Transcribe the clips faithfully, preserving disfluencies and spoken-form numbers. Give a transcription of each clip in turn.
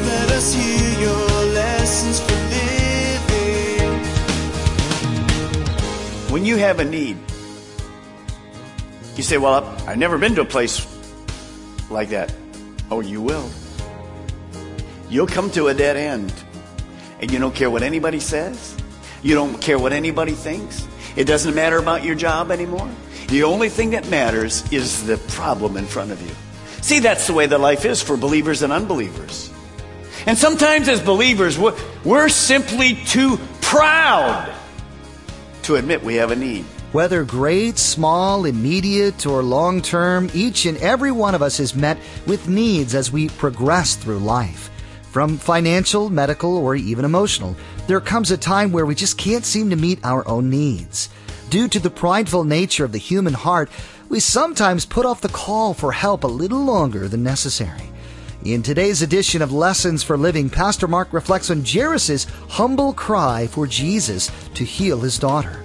Let us hear your lessons for living. When you have a need, you say, well, I've never been to a place like that. Oh, you will. You'll come to a dead end. And you don't care what anybody says. You don't care what anybody thinks. It doesn't matter about your job anymore. The only thing that matters is the problem in front of you. See, that's the way that life is for believers and unbelievers. And sometimes as believers, we're, we're simply too proud to admit we have a need. Whether great, small, immediate, or long-term, each and every one of us is met with needs as we progress through life. From financial, medical, or even emotional, there comes a time where we just can't seem to meet our own needs. Due to the prideful nature of the human heart, we sometimes put off the call for help a little longer than necessary. In today's edition of Lessons for Living, Pastor Mark reflects on Jairus' humble cry for Jesus to heal his daughter.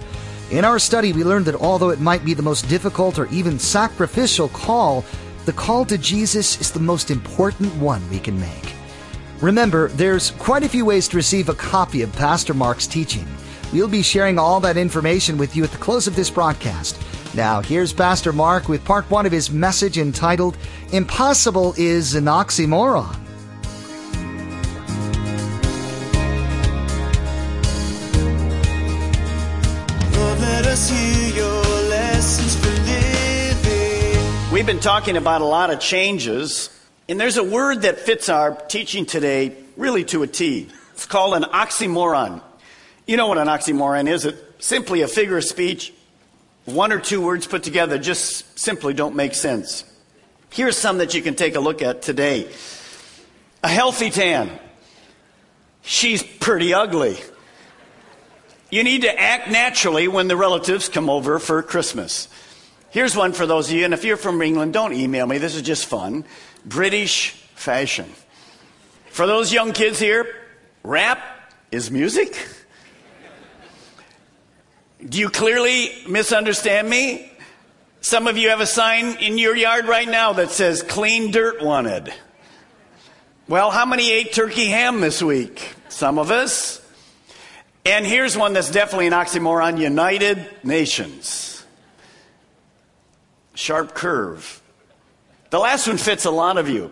In our study, we learned that although it might be the most difficult or even sacrificial call, the call to Jesus is the most important one we can make. Remember, there's quite a few ways to receive a copy of Pastor Mark's teaching. We'll be sharing all that information with you at the close of this broadcast. Now, here's Pastor Mark with part one of his message entitled, Impossible is an Oxymoron. Lord, let us hear your lessons for living. We've been talking about a lot of changes, and there's a word that fits our teaching today really to a T. It's called an oxymoron. You know what an oxymoron is. It's simply a figure of speech. One or two words put together just simply don't make sense. Here's some that you can take a look at today. A healthy tan. She's pretty ugly. You need to act naturally when the relatives come over for Christmas. Here's one for those of you, and if you're from England, don't email me. This is just fun. British fashion. For those young kids here, rap is music. Do you clearly misunderstand me? Some of you have a sign in your yard right now that says, clean dirt wanted. Well, how many ate turkey ham this week? Some of us. And here's one that's definitely an oxymoron, United Nations. Sharp curve. The last one fits a lot of you.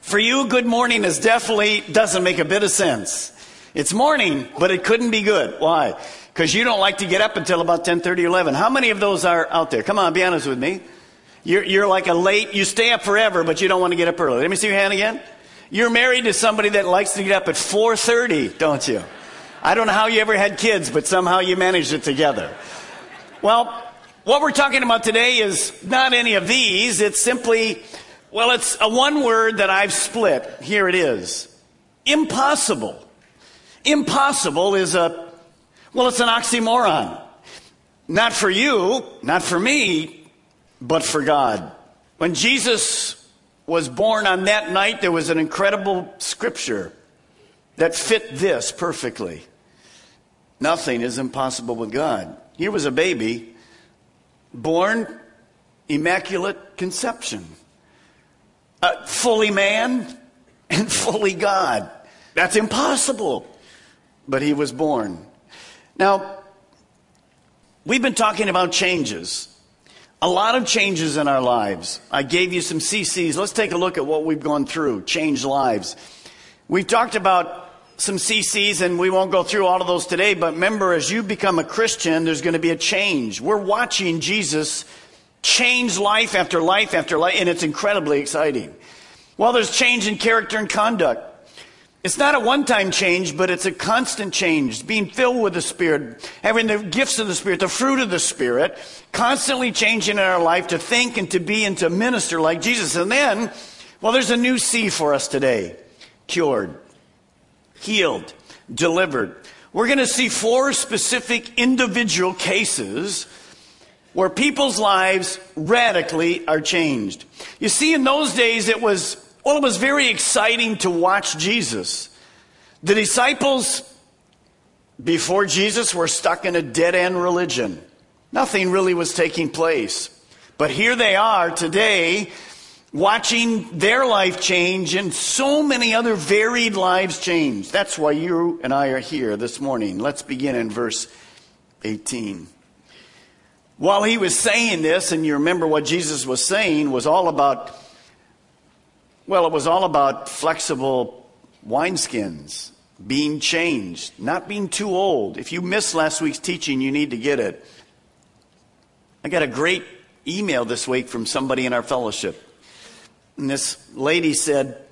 For you, good morning is definitely doesn't make a bit of sense. It's morning, but it couldn't be good. Why? Because you don't like to get up until about ten thirty, eleven. How many of those are out there? Come on, be honest with me. You're, you're like a late, you stay up forever, but you don't want to get up early. Let me see your hand again. You're married to somebody that likes to get up at four thirty, don't you? I don't know how you ever had kids, but somehow you managed it together. Well, what we're talking about today is not any of these. It's simply, well, it's a one word that I've split. Here it is. Impossible. Impossible is a, well, it's an oxymoron. Not for you, not for me, but for God. When Jesus was born on that night, there was an incredible scripture that fit this perfectly. Nothing is impossible with God. Here was a baby born immaculate conception, uh, fully man and fully God. That's impossible. But he was born. Now, we've been talking about changes. A lot of changes in our lives. I gave you some C Cs. Let's take a look at what we've gone through. Change lives. We've talked about some C Cs, and we won't go through all of those today. But remember, as you become a Christian, there's going to be a change. We're watching Jesus change life after life after life, and it's incredibly exciting. Well, there's change in character and conduct. It's not a one-time change, but it's a constant change. Being filled with the Spirit, having the gifts of the Spirit, the fruit of the Spirit, constantly changing in our life to think and to be and to minister like Jesus. And then, well, there's a new C for us today. Cured, healed, delivered. We're going to see four specific individual cases where people's lives radically are changed. You see, in those days, it was... Well, it was very exciting to watch Jesus. The disciples before Jesus were stuck in a dead-end religion. Nothing really was taking place. But here they are today, watching their life change and so many other varied lives change. That's why you and I are here this morning. Let's begin in verse eighteen. While he was saying this, and you remember what Jesus was saying was all about... Well, it was all about flexible wineskins, being changed, not being too old. If you missed last week's teaching, you need to get it. I got a great email this week from somebody in our fellowship. And this lady said,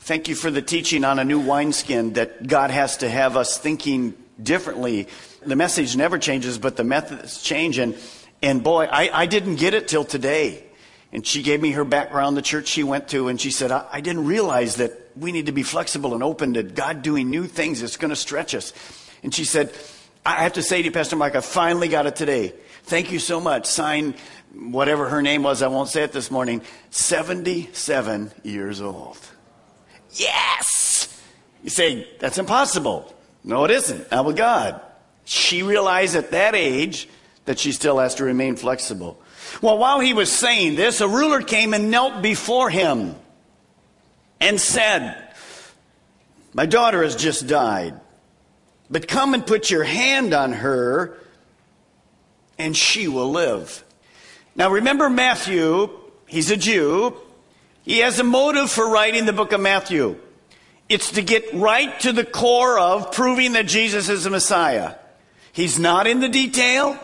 thank you for the teaching on a new wineskin, that God has to have us thinking differently. The message never changes, but the methods change. And, and boy, I, I didn't get it till today. And she gave me her background, the church she went to, and she said, I, I didn't realize that we need to be flexible and open to God doing new things. It's going to stretch us. And she said, I have to say to you, Pastor Mike, I finally got it today. Thank you so much. Signed, whatever her name was, I won't say it this morning, seventy-seven years old. Yes! You say, that's impossible. No, it isn't. Not with God. She realized at that age that she still has to remain flexible. Well, while he was saying this, a ruler came and knelt before him and said, my daughter has just died, but come and put your hand on her and she will live. Now remember Matthew, he's a Jew. He has a motive for writing the book of Matthew. It's to get right to the core of proving that Jesus is the Messiah. He's not in the detail.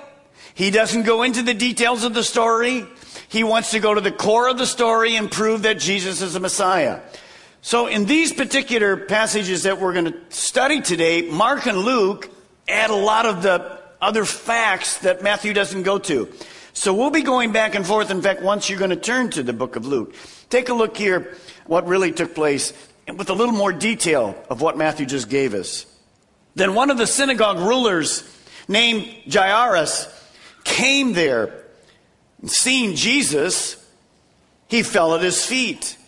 He doesn't go into the details of the story. He wants to go to the core of the story and prove that Jesus is the Messiah. So in these particular passages that we're going to study today, Mark and Luke add a lot of the other facts that Matthew doesn't go to. So we'll be going back and forth. In fact, once you're going to turn to the book of Luke. Take a look here what really took place with a little more detail of what Matthew just gave us. Then one of the synagogue rulers named Jairus came there, and seeing Jesus, he fell at his feet,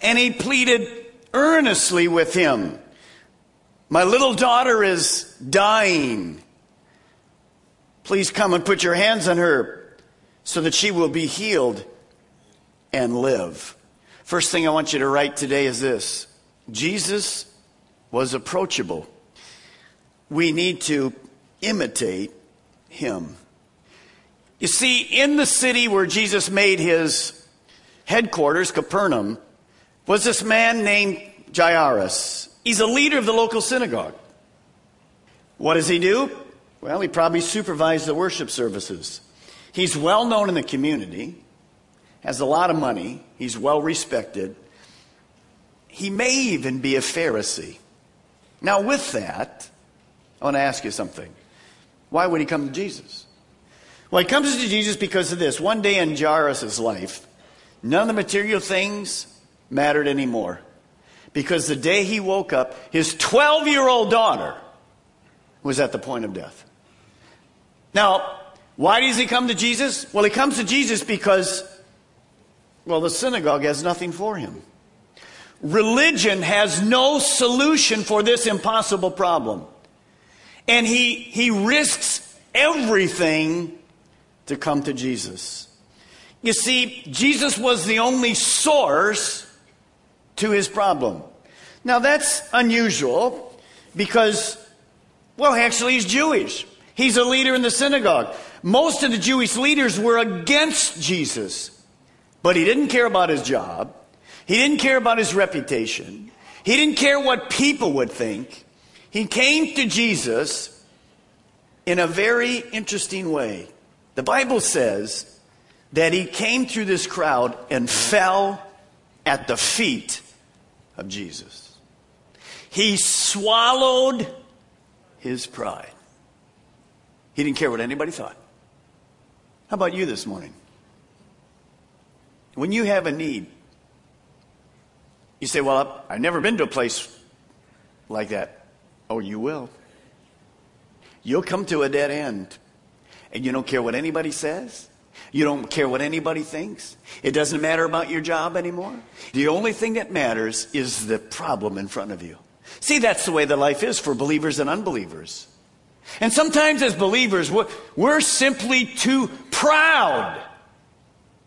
and he pleaded earnestly with him, my little daughter is dying. Please come and put your hands on her so that she will be healed and live. First thing I want you to write today is this: Jesus was approachable. We need to imitate him. You see, in the city where Jesus made his headquarters, Capernaum, was this man named Jairus. He's a leader of the local synagogue. What does he do? Well, he probably supervised the worship services. He's well known in the community, has a lot of money, he's well respected. He may even be a Pharisee. Now, with that, I want to ask you something. Why would he come to Jesus? Well, he comes to Jesus because of this. One day in Jairus' life, none of the material things mattered anymore. Because the day he woke up, his twelve-year-old daughter was at the point of death. Now, why does he come to Jesus? Well, he comes to Jesus because, well, the synagogue has nothing for him. Religion has no solution for this impossible problem. And he, he risks everything to come to Jesus. You see, Jesus was the only source to his problem. Now that's unusual because, well, actually he's Jewish. He's a leader in the synagogue. Most of the Jewish leaders were against Jesus, but he didn't care about his job. He didn't care about his reputation. He didn't care what people would think. He came to Jesus in a very interesting way. The Bible says that he came through this crowd and fell at the feet of Jesus. He swallowed his pride. He didn't care what anybody thought. How about you this morning? When you have a need, you say, well, I've never been to a place like that. Oh, you will. You'll come to a dead end. And you don't care what anybody says. You don't care what anybody thinks. It doesn't matter about your job anymore. The only thing that matters is the problem in front of you. See, that's the way the life is for believers and unbelievers. And sometimes as believers, we're, we're simply too proud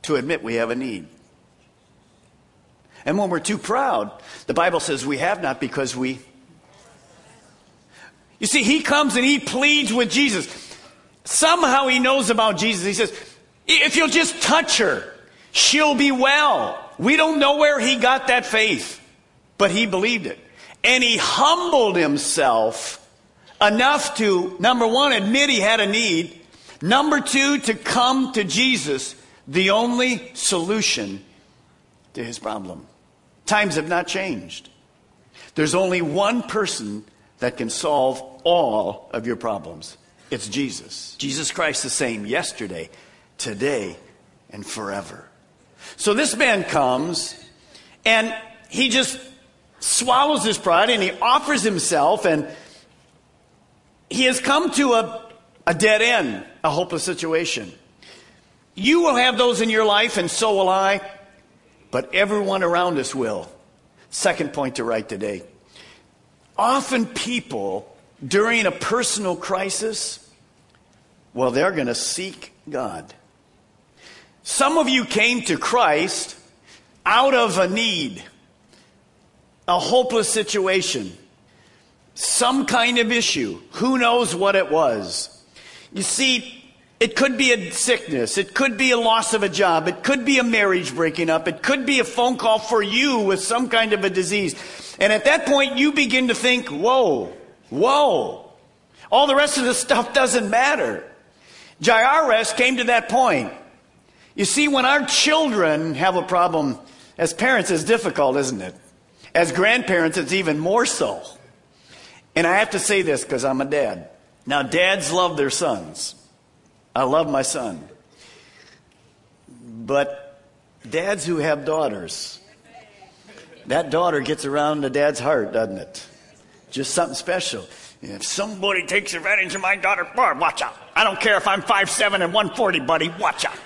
to admit we have a need. And when we're too proud, the Bible says we have not because we... You see, he comes and he pleads with Jesus. Somehow he knows about Jesus. He says, if you'll just touch her, she'll be well. We don't know where he got that faith, but he believed it. And he humbled himself enough to, number one, admit he had a need. Number two, to come to Jesus, the only solution to his problem. Times have not changed. There's only one person that can solve all of your problems. It's Jesus. Jesus Christ the same yesterday, today, and forever. So this man comes, and he just swallows his pride, and he offers himself, and he has come to a, a dead end, a hopeless situation. You will have those in your life, and so will I, but everyone around us will. Second point to write today. Often people, during a personal crisis, well, they're going to seek God. Some of you came to Christ out of a need, a hopeless situation, some kind of issue. Who knows what it was? You see, it could be a sickness. It could be a loss of a job. It could be a marriage breaking up. It could be a phone call for you with some kind of a disease. And at that point, you begin to think, whoa, whoa, all the rest of this stuff doesn't matter. Jairus came to that point. You see, when our children have a problem, as parents, it's difficult, isn't it? As grandparents, it's even more so. And I have to say this because I'm a dad. Now, dads love their sons. I love my son. But dads who have daughters, that daughter gets around the dad's heart, doesn't it? Just something special. If somebody takes advantage of my daughter, boy, watch out. I don't care if I'm five seven and one forty, buddy. Watch out.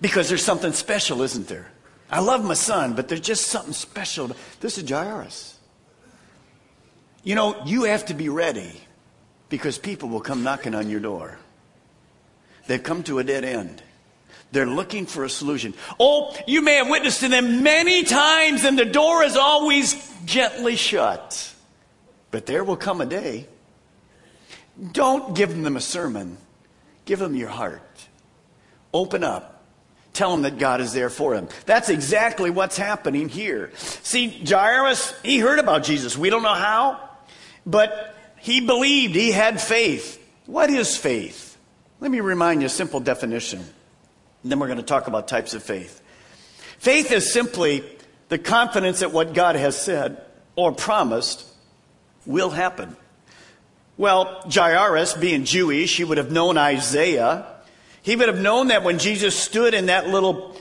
Because there's something special, isn't there? I love my son, but there's just something special. This is Jairus. You know, you have to be ready because people will come knocking on your door. They've come to a dead end. They're looking for a solution. Oh, you may have witnessed to them many times, and the door is always gently shut. But there will come a day. Don't give them a sermon. Give them your heart. Open up. Tell them that God is there for them. That's exactly what's happening here. See, Jairus, he heard about Jesus. We don't know how, but he believed. He had faith. What is faith? Let me remind you a simple definition. And then we're going to talk about types of faith. Faith is simply the confidence that what God has said or promised will happen. Well, Jairus, being Jewish, he would have known Isaiah. He would have known that when Jesus stood in that little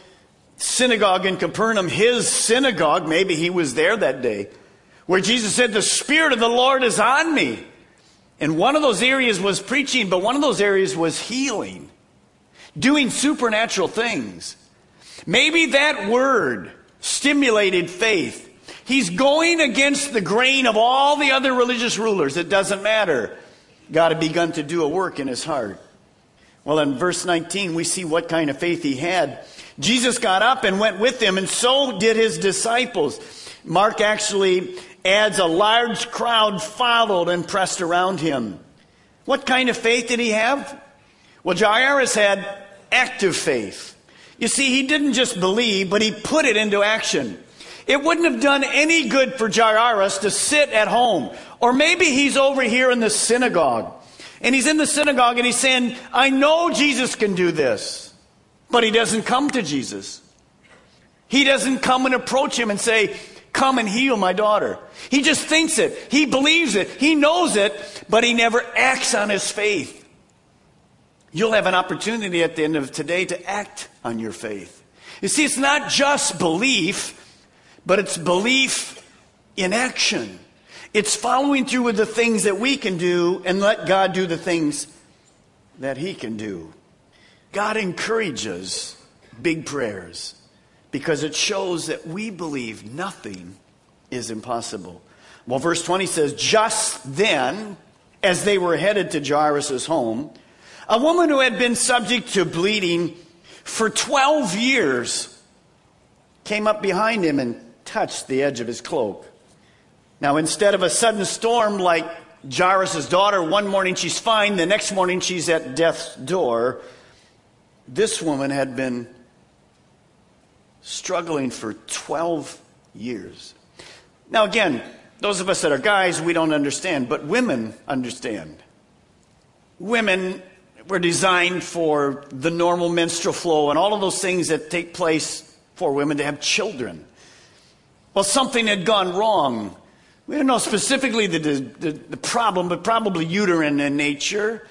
synagogue in Capernaum, his synagogue, maybe he was there that day, where Jesus said, the Spirit of the Lord is on me. And one of those areas was preaching, but one of those areas was healing. Doing supernatural things. Maybe that word stimulated faith. He's going against the grain of all the other religious rulers. It doesn't matter. God had begun to do a work in his heart. Well, in verse nineteen, we see what kind of faith he had. Jesus got up and went with him, and so did his disciples. Mark actually adds a large crowd followed and pressed around him. What kind of faith did he have? Well, Jairus had active faith. You see, he didn't just believe, but he put it into action. It wouldn't have done any good for Jairus to sit at home. Or maybe he's over here in the synagogue. And he's in the synagogue and he's saying, I know Jesus can do this. But he doesn't come to Jesus. He doesn't come and approach him and say, come and heal my daughter. He just thinks it. He believes it. He knows it, but he never acts on his faith. You'll have an opportunity at the end of today to act on your faith. You see, it's not just belief, but it's belief in action. It's following through with the things that we can do and let God do the things that he can do. God encourages big prayers because it shows that we believe nothing is impossible. Well, verse twenty says, just then, as they were headed to Jairus' home, a woman who had been subject to bleeding for twelve years came up behind him and touched the edge of his cloak. Now, instead of a sudden storm like Jairus' daughter, one morning she's fine, the next morning she's at death's door, this woman had been struggling for twelve years. Now, again, those of us that are guys, we don't understand, but women understand. Women were designed for the normal menstrual flow and all of those things that take place for women to have children. Well, something had gone wrong. We don't know specifically the, the, the problem, but probably uterine in nature.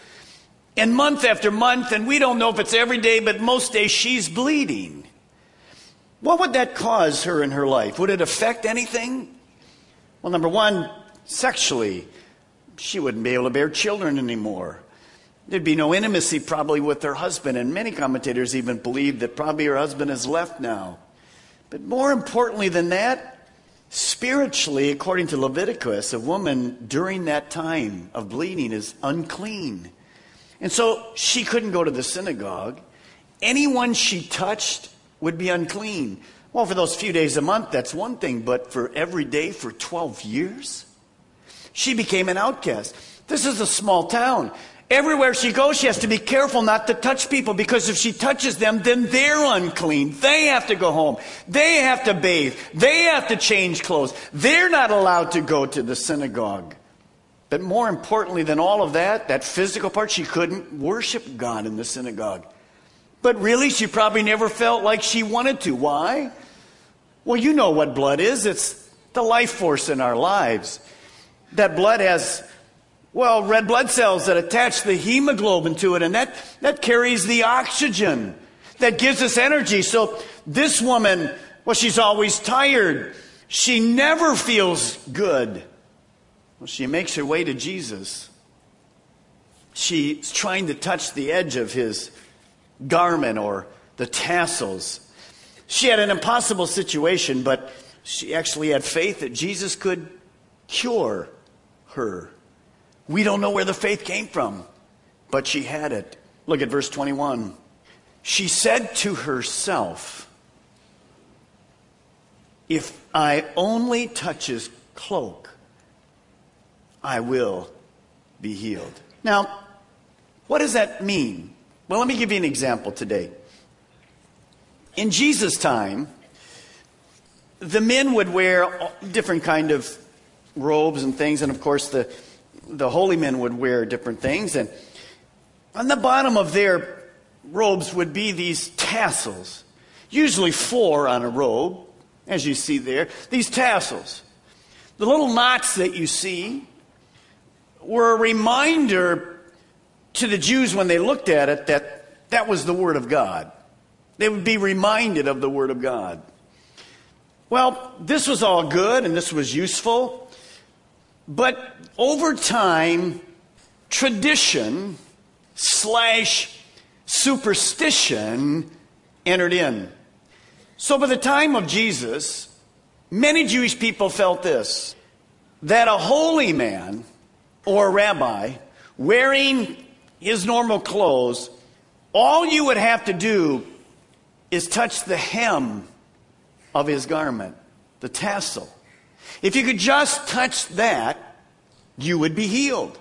And month after month, and we don't know if it's every day, but most days she's bleeding. What would that cause her in her life? Would it affect anything? Well, number one, sexually, she wouldn't be able to bear children anymore. There'd be no intimacy probably with her husband, and many commentators even believe that probably her husband has left now. But more importantly than that, spiritually, according to Leviticus, a woman during that time of bleeding is unclean. And so she couldn't go to the synagogue. Anyone she touched would be unclean. Well, for those few days a month, that's one thing, but for every day for twelve years, she became an outcast. This is a small town. Everywhere she goes, she has to be careful not to touch people, because if she touches them, then they're unclean. They have to go home. They have to bathe. They have to change clothes. They're not allowed to go to the synagogue. But more importantly than all of that, that physical part, she couldn't worship God in the synagogue. But really, she probably never felt like she wanted to. Why? Well, you know what blood is. It's the life force in our lives. That blood has... well, red blood cells that attach the hemoglobin to it, and that, that carries the oxygen that gives us energy. So this woman, well, she's always tired. She never feels good. Well, she makes her way to Jesus. She's trying to touch the edge of his garment or the tassels. She had an impossible situation, but she actually had faith that Jesus could cure her. We don't know where the faith came from, but she had it. Look at verse twenty-one. She said to herself, if I only touch his cloak, I will be healed. Now, what does that mean? Well, let me give you an example today. In Jesus' time, the men would wear different kind of robes and things, and of course the The holy men would wear different things, and on the bottom of their robes would be these tassels, usually four on a robe, as you see there. These tassels, the little knots that you see, were a reminder to the Jews when they looked at it that that was the Word of God. They would be reminded of the Word of God. Well, this was all good, and this was useful. But over time, tradition slash superstition entered in. So by the time of Jesus, many Jewish people felt this, that a holy man or a rabbi wearing his normal clothes, all you would have to do is touch the hem of his garment, the tassel. If you could just touch that, you would be healed.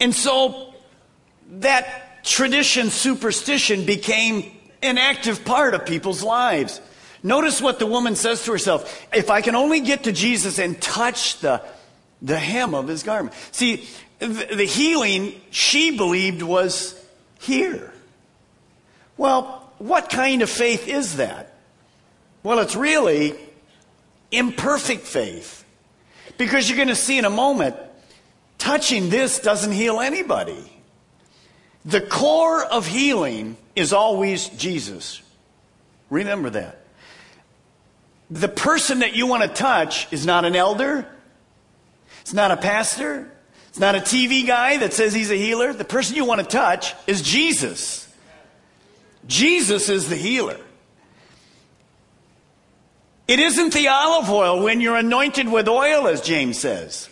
And so that tradition, superstition became an active part of people's lives. Notice what the woman says to herself. If I can only get to Jesus and touch the, the hem of his garment. See, the healing she believed was here. Well, what kind of faith is that? Well, it's really imperfect faith. Because you're going to see in a moment, touching this doesn't heal anybody. The core of healing is always Jesus. Remember that. The person that you want to touch is not an elder. It's not a pastor. It's not a T V guy that says he's a healer. The person you want to touch is Jesus. Jesus is the healer. It isn't the olive oil when you're anointed with oil, as James says.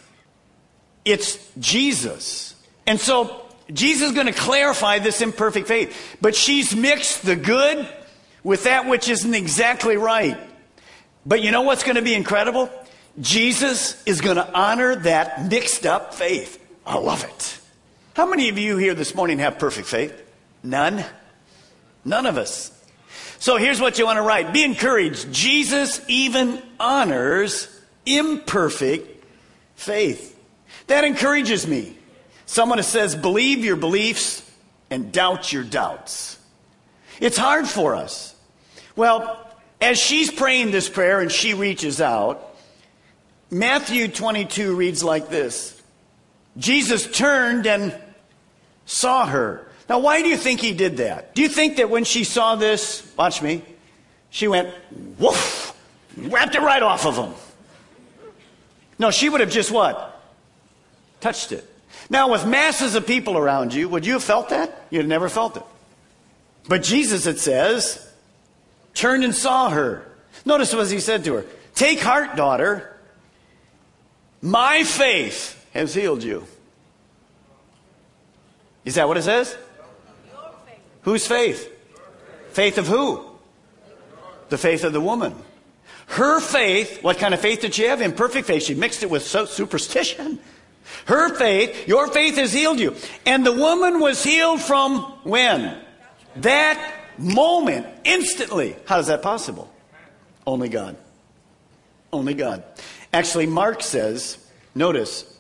It's Jesus. And so Jesus is going to clarify this imperfect faith. But she's mixed the good with that which isn't exactly right. But you know what's going to be incredible? Jesus is going to honor that mixed up faith. I love it. How many of you here this morning have perfect faith? None. None of us. So here's what you want to write. Be encouraged. Jesus even honors imperfect faith. That encourages me. Someone who says, believe your beliefs and doubt your doubts. It's hard for us. Well, as she's praying this prayer and she reaches out, Matthew twenty-two reads like this. Jesus turned and saw her. Now, why do you think he did that? Do you think that when she saw this, watch me, she went, woof, wrapped it right off of him? No, she would have just what? Touched it. Now, with masses of people around you, would you have felt that? You'd have never felt it. But Jesus, it says, turned and saw her. Notice what he said to her. Take heart, daughter. My faith has healed you. Is that what it says? Whose faith? Faith of who? The faith of the woman. Her faith, what kind of faith did she have? Imperfect faith. She mixed it with superstition. Her faith, your faith has healed you. And the woman was healed from when? That moment, instantly. How is that possible? Only God. Only God. Actually, Mark says, notice,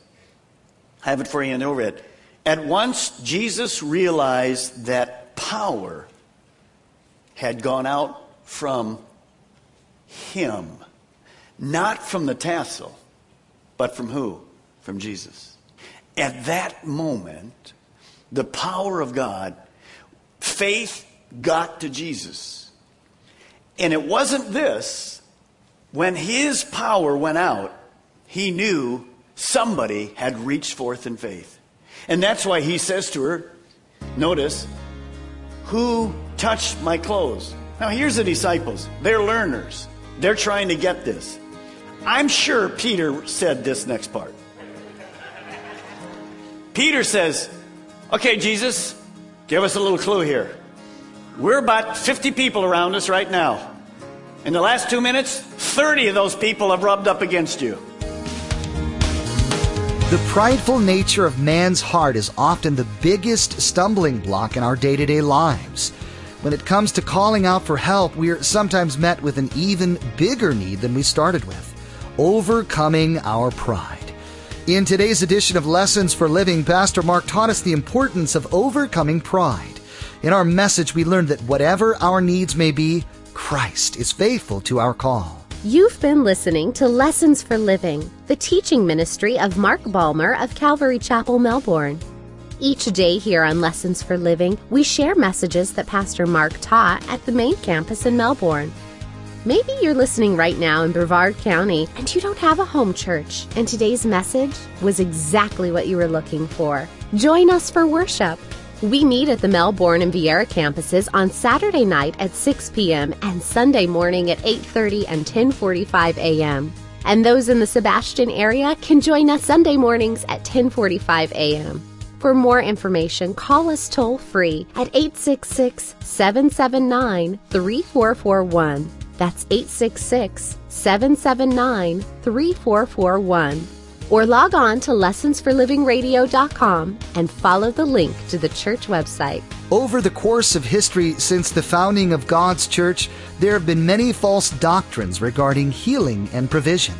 I have it for you in overhead. At once, Jesus realized that power had gone out from him, not from the tassel, but from who? From Jesus. At that moment, the power of God, faith got to Jesus. And it wasn't this. When his power went out, he knew somebody had reached forth in faith. And that's why he says to her, notice, who touched my clothes? Now, here's the disciples. They're learners. They're trying to get this. I'm sure Peter said this next part. Peter says, okay, Jesus, give us a little clue here. We're about fifty people around us right now. In the last two minutes, thirty of those people have rubbed up against you. The prideful nature of man's heart is often the biggest stumbling block in our day-to-day lives. When it comes to calling out for help, we are sometimes met with an even bigger need than we started with, overcoming our pride. In today's edition of Lessons for Living, Pastor Mark taught us the importance of overcoming pride. In our message, we learned that whatever our needs may be, Christ is faithful to our call. You've been listening to Lessons for Living, the teaching ministry of Mark Balmer of Calvary Chapel, Melbourne. Each day here on Lessons for Living, we share messages that Pastor Mark taught at the main campus in Melbourne. Maybe you're listening right now in Brevard County and you don't have a home church, and today's message was exactly what you were looking for. Join us for worship. We meet at the Melbourne and Vieira campuses on Saturday night at six p.m. and Sunday morning at eight thirty and ten forty-five a.m. And those in the Sebastian area can join us Sunday mornings at ten forty-five a.m. For more information, call us toll-free at eight six six, seven seven nine, three four four one. That's eight six six, seven seven nine, three four four one. Or log on to Lessons For Living Radio dot com and follow the link to the church website. Over the course of history since the founding of God's church, there have been many false doctrines regarding healing and provision.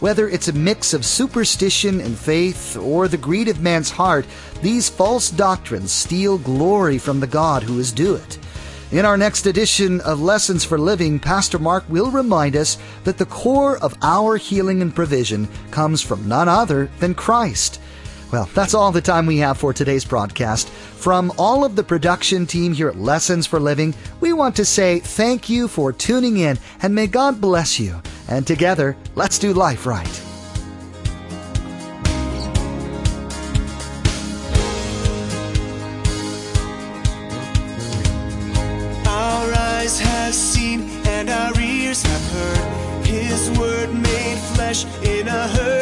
Whether it's a mix of superstition and faith or the greed of man's heart, these false doctrines steal glory from the God who is due it. In our next edition of Lessons for Living, Pastor Mark will remind us that the core of our healing and provision comes from none other than Christ. Well, that's all the time we have for today's broadcast. From all of the production team here at Lessons for Living, we want to say thank you for tuning in, and may God bless you. And together, let's do life right. Our eyes have seen and our ears have heard His word made flesh in a herd.